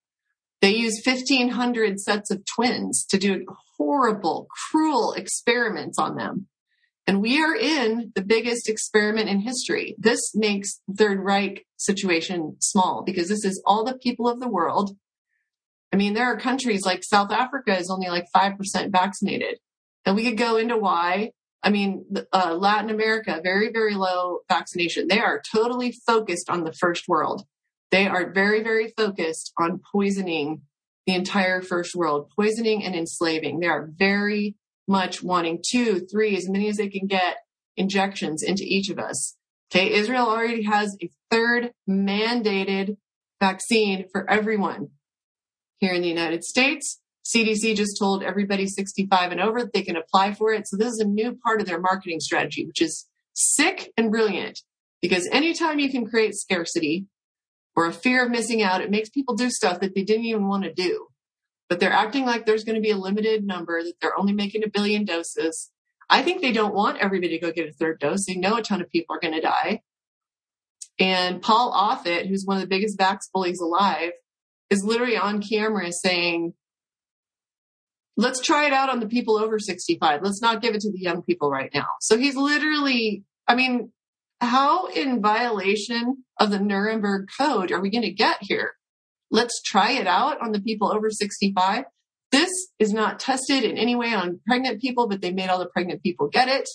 They used fifteen hundred sets of twins to do horrible, cruel experiments on them. And we are in the biggest experiment in history. This makes the Third Reich situation small because this is all the people of the world. I mean, there are countries like South Africa is only like five percent vaccinated. And we could go into why. I mean, uh, Latin America, very, very low vaccination. They are totally focused on the first world. They are very, very focused on poisoning the entire first world, poisoning and enslaving. They are very much wanting two, three, as many as they can get injections into each of us. Okay. Israel already has a third mandated vaccine for everyone here in the United States. C D C just told everybody sixty-five and over that they can apply for it. So this is a new part of their marketing strategy, which is sick and brilliant because anytime you can create scarcity or a fear of missing out, it makes people do stuff that they didn't even want to do. But they're acting like there's going to be a limited number, that they're only making a billion doses. I think they don't want everybody to go get a third dose. They know a ton of people are going to die. And Paul Offit, who's one of the biggest vax bullies alive, is literally on camera saying, let's try it out on the people over sixty-five. Let's not give it to the young people right now. So he's literally, I mean, how in violation of the Nuremberg Code are we going to get here? Let's try it out on the people over sixty-five. This is not tested in any way on pregnant people, but they made all the pregnant people get it.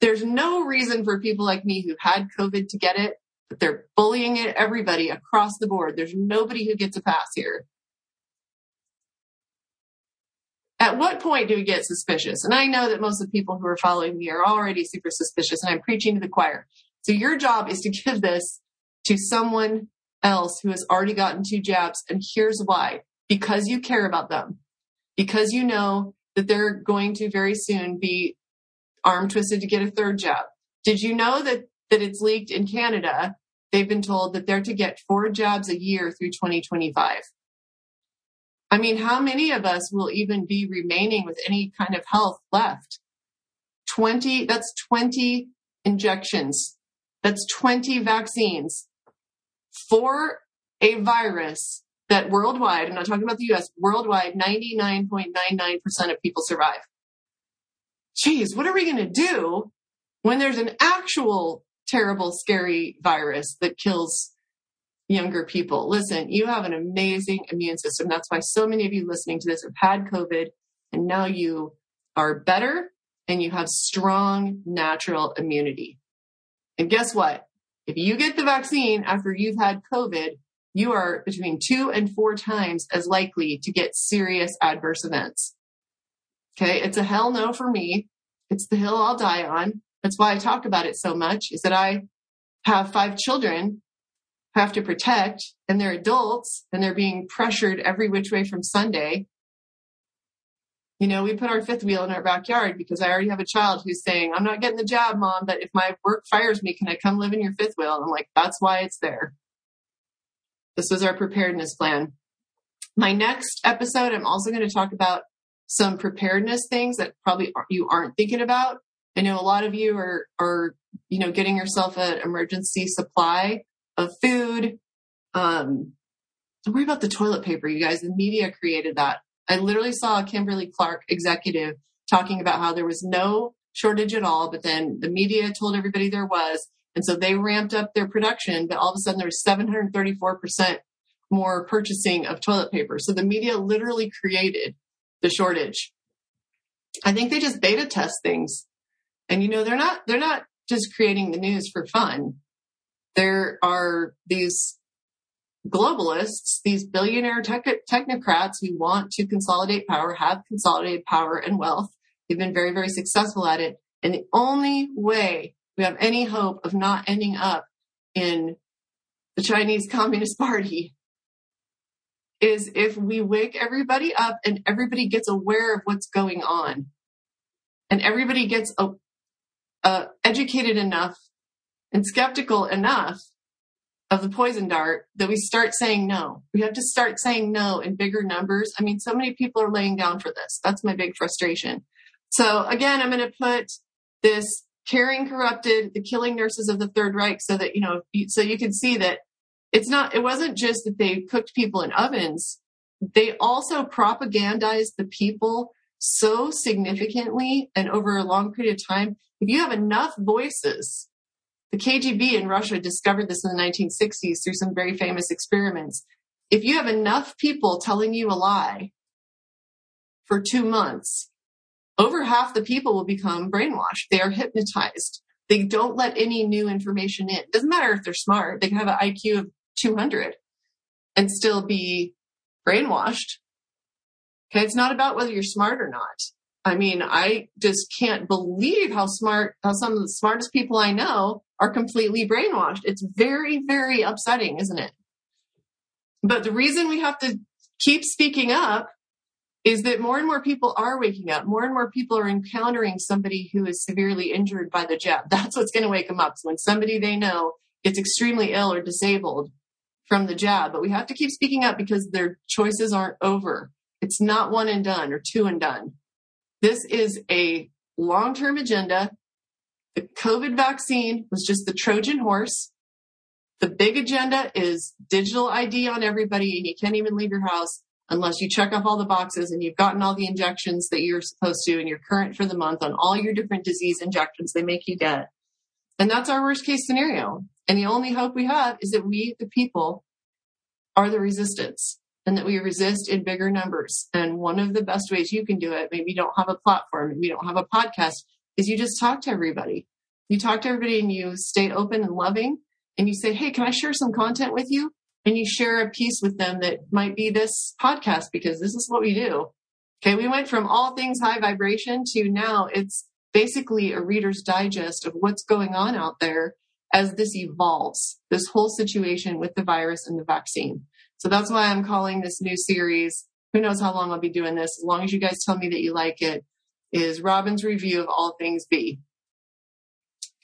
There's no reason for people like me who had COVID to get it, but they're bullying it, everybody across the board. There's nobody who gets a pass here. At what point do we get suspicious? And I know that most of the people who are following me are already super suspicious, and I'm preaching to the choir. So your job is to give this to someone else who has already gotten two jabs. And here's why. Because you care about them. Because you know that they're going to very soon be arm twisted to get a third jab. Did you know that, that it's leaked in Canada? They've been told that they're to get four jabs a year through twenty twenty-five. I mean, how many of us will even be remaining with any kind of health left? twenty, that's twenty injections. That's twenty vaccines for a virus that worldwide, I'm not talking about the U S, worldwide, ninety-nine point nine nine percent of people survive. Geez, what are we going to do when there's an actual terrible, scary virus that kills younger people? Listen, you have an amazing immune system. That's why so many of you listening to this have had COVID, and now you are better and you have strong natural immunity. And guess what? If you get the vaccine after you've had COVID, you are between two and four times as likely to get serious adverse events. Okay. It's a hell no for me. It's the hill I'll die on. That's why I talk about it so much, is that I have five children I have to protect, and they're adults and they're being pressured every which way from Sunday. You know, we put our fifth wheel in our backyard because I already have a child who's saying, I'm not getting the job, Mom, but if my work fires me, can I come live in your fifth wheel? And I'm like, that's why it's there. This was our preparedness plan. My next episode, I'm also going to talk about some preparedness things that probably you aren't thinking about. I know a lot of you are, are, you know, getting yourself an emergency supply of food. Um, don't worry about the toilet paper, you guys. The media created that. I literally saw a Kimberly Clark executive talking about how there was no shortage at all, but then the media told everybody there was. And so they ramped up their production, but all of a sudden there was seven hundred thirty-four percent more purchasing of toilet paper. So the media literally created the shortage. I think they just beta test things. And, you know, they're not, they're not just creating the news for fun. There are these globalists, these billionaire tech- technocrats who want to consolidate power, have consolidated power and wealth. They've been very, very successful at it. And the only way we have any hope of not ending up in the Chinese Communist Party is if we wake everybody up and everybody gets aware of what's going on, and everybody gets uh, uh, educated enough and skeptical enough of the poison dart that we start saying no. We have to start saying no in bigger numbers. I mean, so many people are laying down for this. That's my big frustration. So again, I'm going to put this Caring Corrupted, the Killing Nurses of the Third Reich, so that, you know, so you can see that it's not, it wasn't just that they cooked people in ovens. They also propagandized the people so significantly and over a long period of time. If you have enough voices, the K G B in Russia discovered this in the nineteen sixties through some very famous experiments. If you have enough people telling you a lie for two months, over half the people will become brainwashed. They are hypnotized. They don't let any new information in. It doesn't matter if they're smart. They can have an I Q of two hundred and still be brainwashed. Okay. It's not about whether you're smart or not. I mean, I just can't believe how smart, how some of the smartest people I know are completely brainwashed. It's very, very upsetting, isn't it? But the reason we have to keep speaking up is that more and more people are waking up. More and more people are encountering somebody who is severely injured by the jab. That's what's going to wake them up. So when somebody they know gets extremely ill or disabled from the jab, but we have to keep speaking up because their choices aren't over. It's not one and done or two and done. This is a long-term agenda. The COVID vaccine was just the Trojan horse. The big agenda is digital I D on everybody, and you can't even leave your house unless you check off all the boxes and you've gotten all the injections that you're supposed to, and you're current for the month on all your different disease injections they make you get. And that's our worst case scenario. And the only hope we have is that we, the people, are the resistance. and that we resist in bigger numbers. And one of the best ways you can do it, maybe you don't have a platform, maybe you don't have a podcast, is you just talk to everybody. You talk to everybody and you stay open and loving, and you say, hey, can I share some content with you? And you share a piece with them that might be this podcast, because this is what we do. Okay, we went from all things high vibration to now it's basically a Reader's Digest of what's going on out there as this evolves, this whole situation with the virus and the vaccine. So that's why I'm calling this new series, who knows how long I'll be doing this, as long as you guys tell me that you like it, is Robyn's Review of All Things B.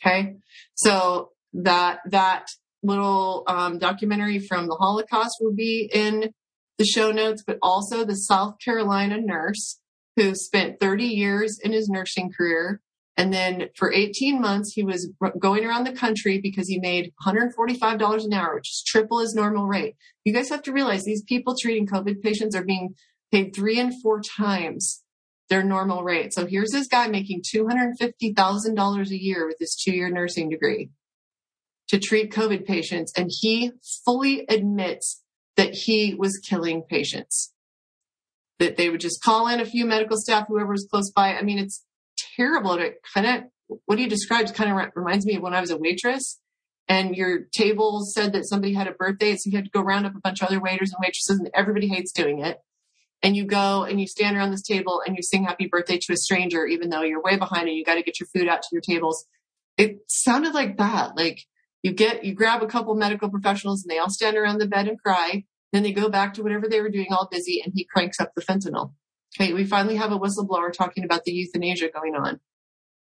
Okay, so that that little um, documentary from the Holocaust will be in the show notes, but also the South Carolina nurse who spent thirty years in his nursing career. And then for eighteen months, he was going around the country because he made one hundred forty-five dollars an hour, which is triple his normal rate. You guys have to realize these people treating COVID patients are being paid three and four times their normal rate. So here's this guy making two hundred fifty thousand dollars a year with his two-year nursing degree to treat COVID patients. And he fully admits that he was killing patients, that they would just call in a few medical staff, whoever was close by. I mean, it's terrible. It kind of, what he describes kind of reminds me of when I was a waitress and your table said that somebody had a birthday, so you had to go round up a bunch of other waiters and waitresses, and everybody hates doing it. And you go and you stand around this table and you sing happy birthday to a stranger, even though you're way behind and you got to get your food out to your tables. It sounded like that. Like you get, you grab a couple medical professionals and they all stand around the bed and cry. Then they go back to whatever they were doing all busy, and he cranks up the fentanyl. Okay, we finally have a whistleblower talking about the euthanasia going on.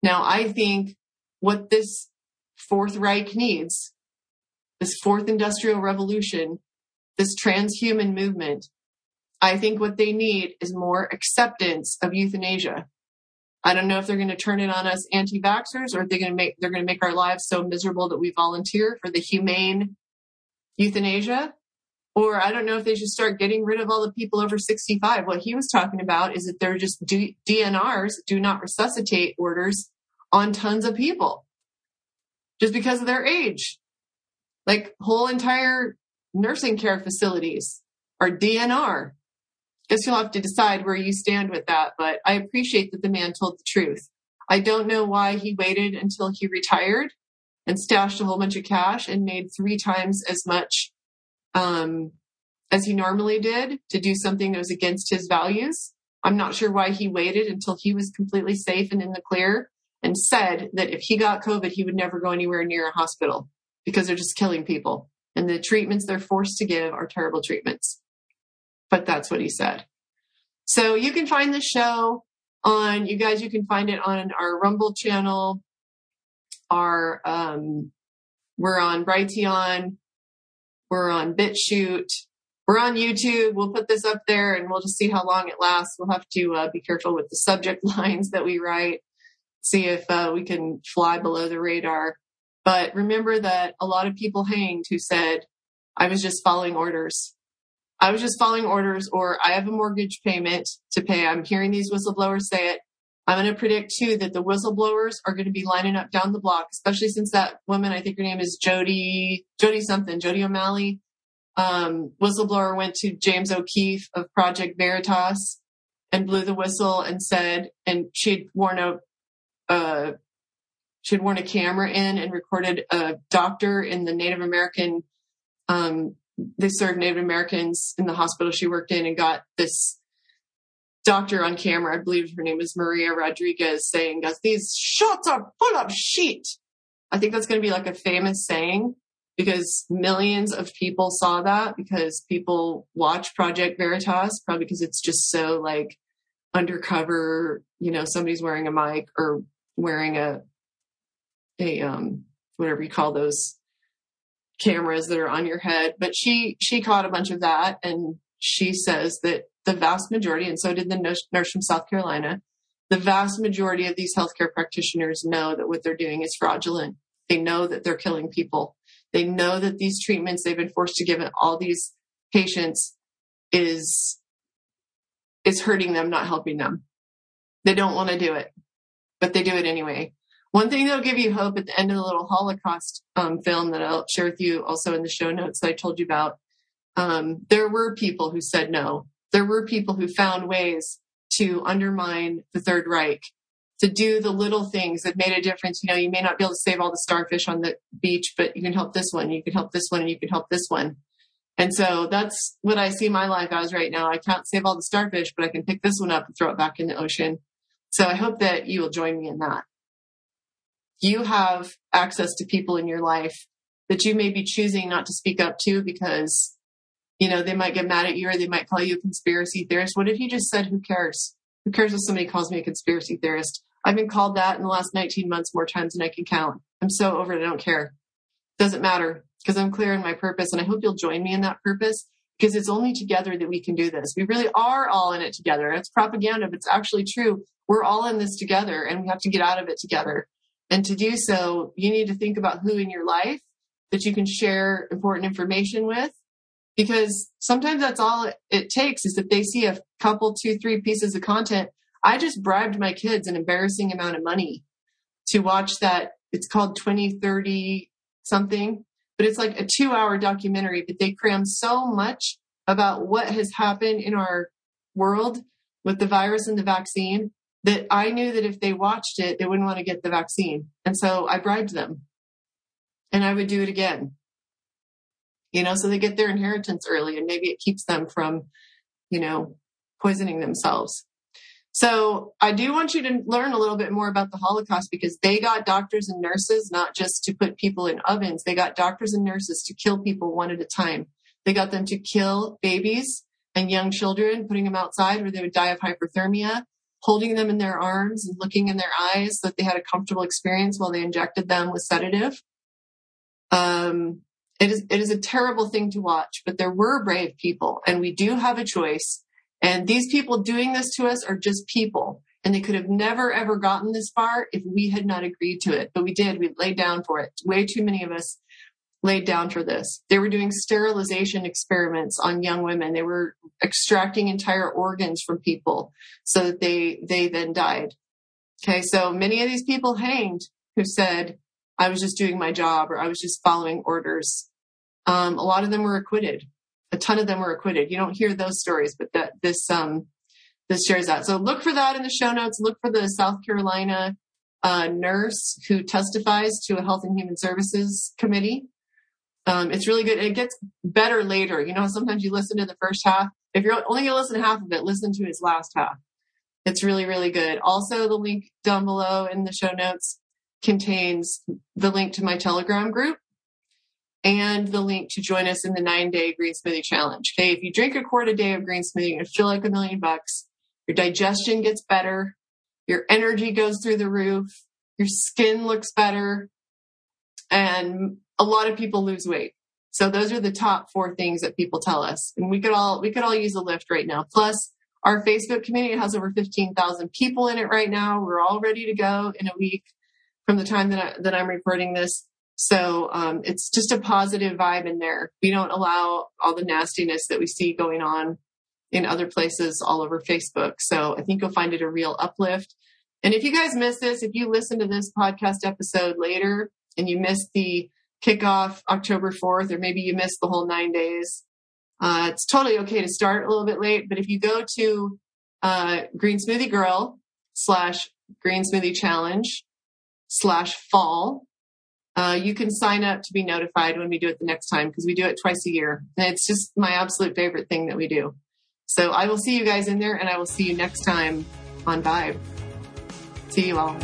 Now, I think what this Fourth Reich needs, this Fourth Industrial Revolution, this transhuman movement, I think what they need is more acceptance of euthanasia. I don't know if they're going to turn it on us anti-vaxxers, or if they're going to make they're going to make our lives so miserable that we volunteer for the humane euthanasia. Or I don't know if they should start getting rid of all the people over sixty-five. What he was talking about is that they're just D N Rs, do not resuscitate orders, on tons of people just because of their age. Like whole entire nursing care facilities are D N R. Guess you'll have to decide where you stand with that. But I appreciate that the man told the truth. I don't know why he waited until he retired and stashed a whole bunch of cash and made three times as much Um, as he normally did to do something that was against his values. I'm not sure why he waited until he was completely safe and in the clear and said that if he got COVID, he would never go anywhere near a hospital because they're just killing people. And the treatments they're forced to give are terrible treatments. But that's what he said. So you can find the show on, you guys, you can find it on our Rumble channel. Our, um, we're on Brighteon. We're on BitChute. We're on YouTube. We'll put this up there and we'll just see how long it lasts. We'll have to uh, be careful with the subject lines that we write, see if uh, we can fly below the radar. But remember that a lot of people hanged who said, I was just following orders. I was just following orders, or I have a mortgage payment to pay. I'm hearing these whistleblowers say it. I'm going to predict, too, that the whistleblowers are going to be lining up down the block, especially since that woman, I think her name is Jody, Jody something, Jody O'Malley, um, whistleblower went to James O'Keefe of Project Veritas and blew the whistle and said, and she'd worn a, uh, she'd worn a camera in and recorded a doctor in the Native American, um, they served Native Americans in the hospital she worked in, and got this doctor on camera, I believe her name is Maria Rodriguez, saying, "Guys, these shots are full of shit." I think that's going to be like a famous saying because millions of people saw that, because people watch Project Veritas, probably because it's just so like undercover, you know, somebody's wearing a mic or wearing a, a, um, whatever you call those cameras that are on your head. But she, she caught a bunch of that, and she says that the vast majority, and so did the nurse from South Carolina, the vast majority of these healthcare practitioners know that what they're doing is fraudulent. They know that they're killing people. They know that these treatments they've been forced to give all these patients is, is hurting them, not helping them. They don't want to do it, but they do it anyway. One thing that'll give you hope at the end of the little Holocaust um, film that I'll share with you also in the show notes that I told you about Um, there were people who said no. There were people who found ways to undermine the Third Reich, to do the little things that made a difference. You know, you may not be able to save all the starfish on the beach, but you can help this one, you can help this one, and you can help this one. And so that's what I see my life as right now. I can't save all the starfish, but I can pick this one up and throw it back in the ocean. So I hope that you will join me in that. You have access to people in your life that you may be choosing not to speak up to because, you know, they might get mad at you or they might call you a conspiracy theorist. What if you just said, who cares? Who cares if somebody calls me a conspiracy theorist? I've been called that in the last nineteen months more times than I can count. I'm so over it. I don't care. It doesn't matter because I'm clear in my purpose. And I hope you'll join me in that purpose because it's only together that we can do this. We really are all in it together. It's propaganda, but it's actually true. We're all in this together and we have to get out of it together. And to do so, you need to think about who in your life that you can share important information with, because sometimes that's all it takes is that they see a couple, two, three pieces of content. I just bribed my kids an embarrassing amount of money to watch that. It's called twenty thirty something, but it's like a two hour documentary, but they cram so much about what has happened in our world with the virus and the vaccine that I knew that if they watched it, they wouldn't want to get the vaccine. And so I bribed them and I would do it again, you know, so they get their inheritance early and maybe it keeps them from, you know, poisoning themselves. So I do want you to learn a little bit more about the Holocaust because they got doctors and nurses, not just to put people in ovens. They got doctors and nurses to kill people one at a time. They got them to kill babies and young children, putting them outside where they would die of hyperthermia, holding them in their arms and looking in their eyes so that they had a comfortable experience while they injected them with sedative. Um, it is, it is a terrible thing to watch, but there were brave people and we do have a choice. And these people doing this to us are just people. And they could have never, ever gotten this far if we had not agreed to it. But we did. We laid down for it. Way too many of us laid down for this. They were doing sterilization experiments on young women. They were extracting entire organs from people so that they, they then died. Okay, so many of these people hanged who said, I was just doing my job or I was just following orders. Um, a lot of them were acquitted. A ton of them were acquitted. You don't hear those stories, but that this um, this shares that. So look for that in the show notes. Look for the South Carolina uh, nurse who testifies to a Health and Human Services committee. Um, it's really good. It gets better later. You know, sometimes you listen to the first half. If you're only going to listen to half of it, listen to his last half. It's really, really good. Also, the link down below in the show notes contains the link to my Telegram group and the link to join us in the nine-day green smoothie challenge. Okay, if you drink a quart a day of green smoothie, you're going to feel like a million bucks. Your digestion gets better. Your energy goes through the roof. Your skin looks better. And a lot of people lose weight. So those are the top four things that people tell us. And we could all we could all use a lift right now. Plus, our Facebook community has over fifteen thousand people in it right now. We're all ready to go in a week from the time that, I, that I'm recording this. So um, it's just a positive vibe in there. We don't allow all the nastiness that we see going on in other places all over Facebook. So I think you'll find it a real uplift. And if you guys miss this, if you listen to this podcast episode later and you missed the kickoff October fourth, or maybe you missed the whole nine days, uh, it's totally okay to start a little bit late. But if you go to uh, Green Smoothie Girl slash Green Smoothie Challenge slash fall, Uh, you can sign up to be notified when we do it the next time because we do it twice a year. And it's just my absolute favorite thing that we do. So I will see you guys in there and I will see you next time on Vibe. See you all.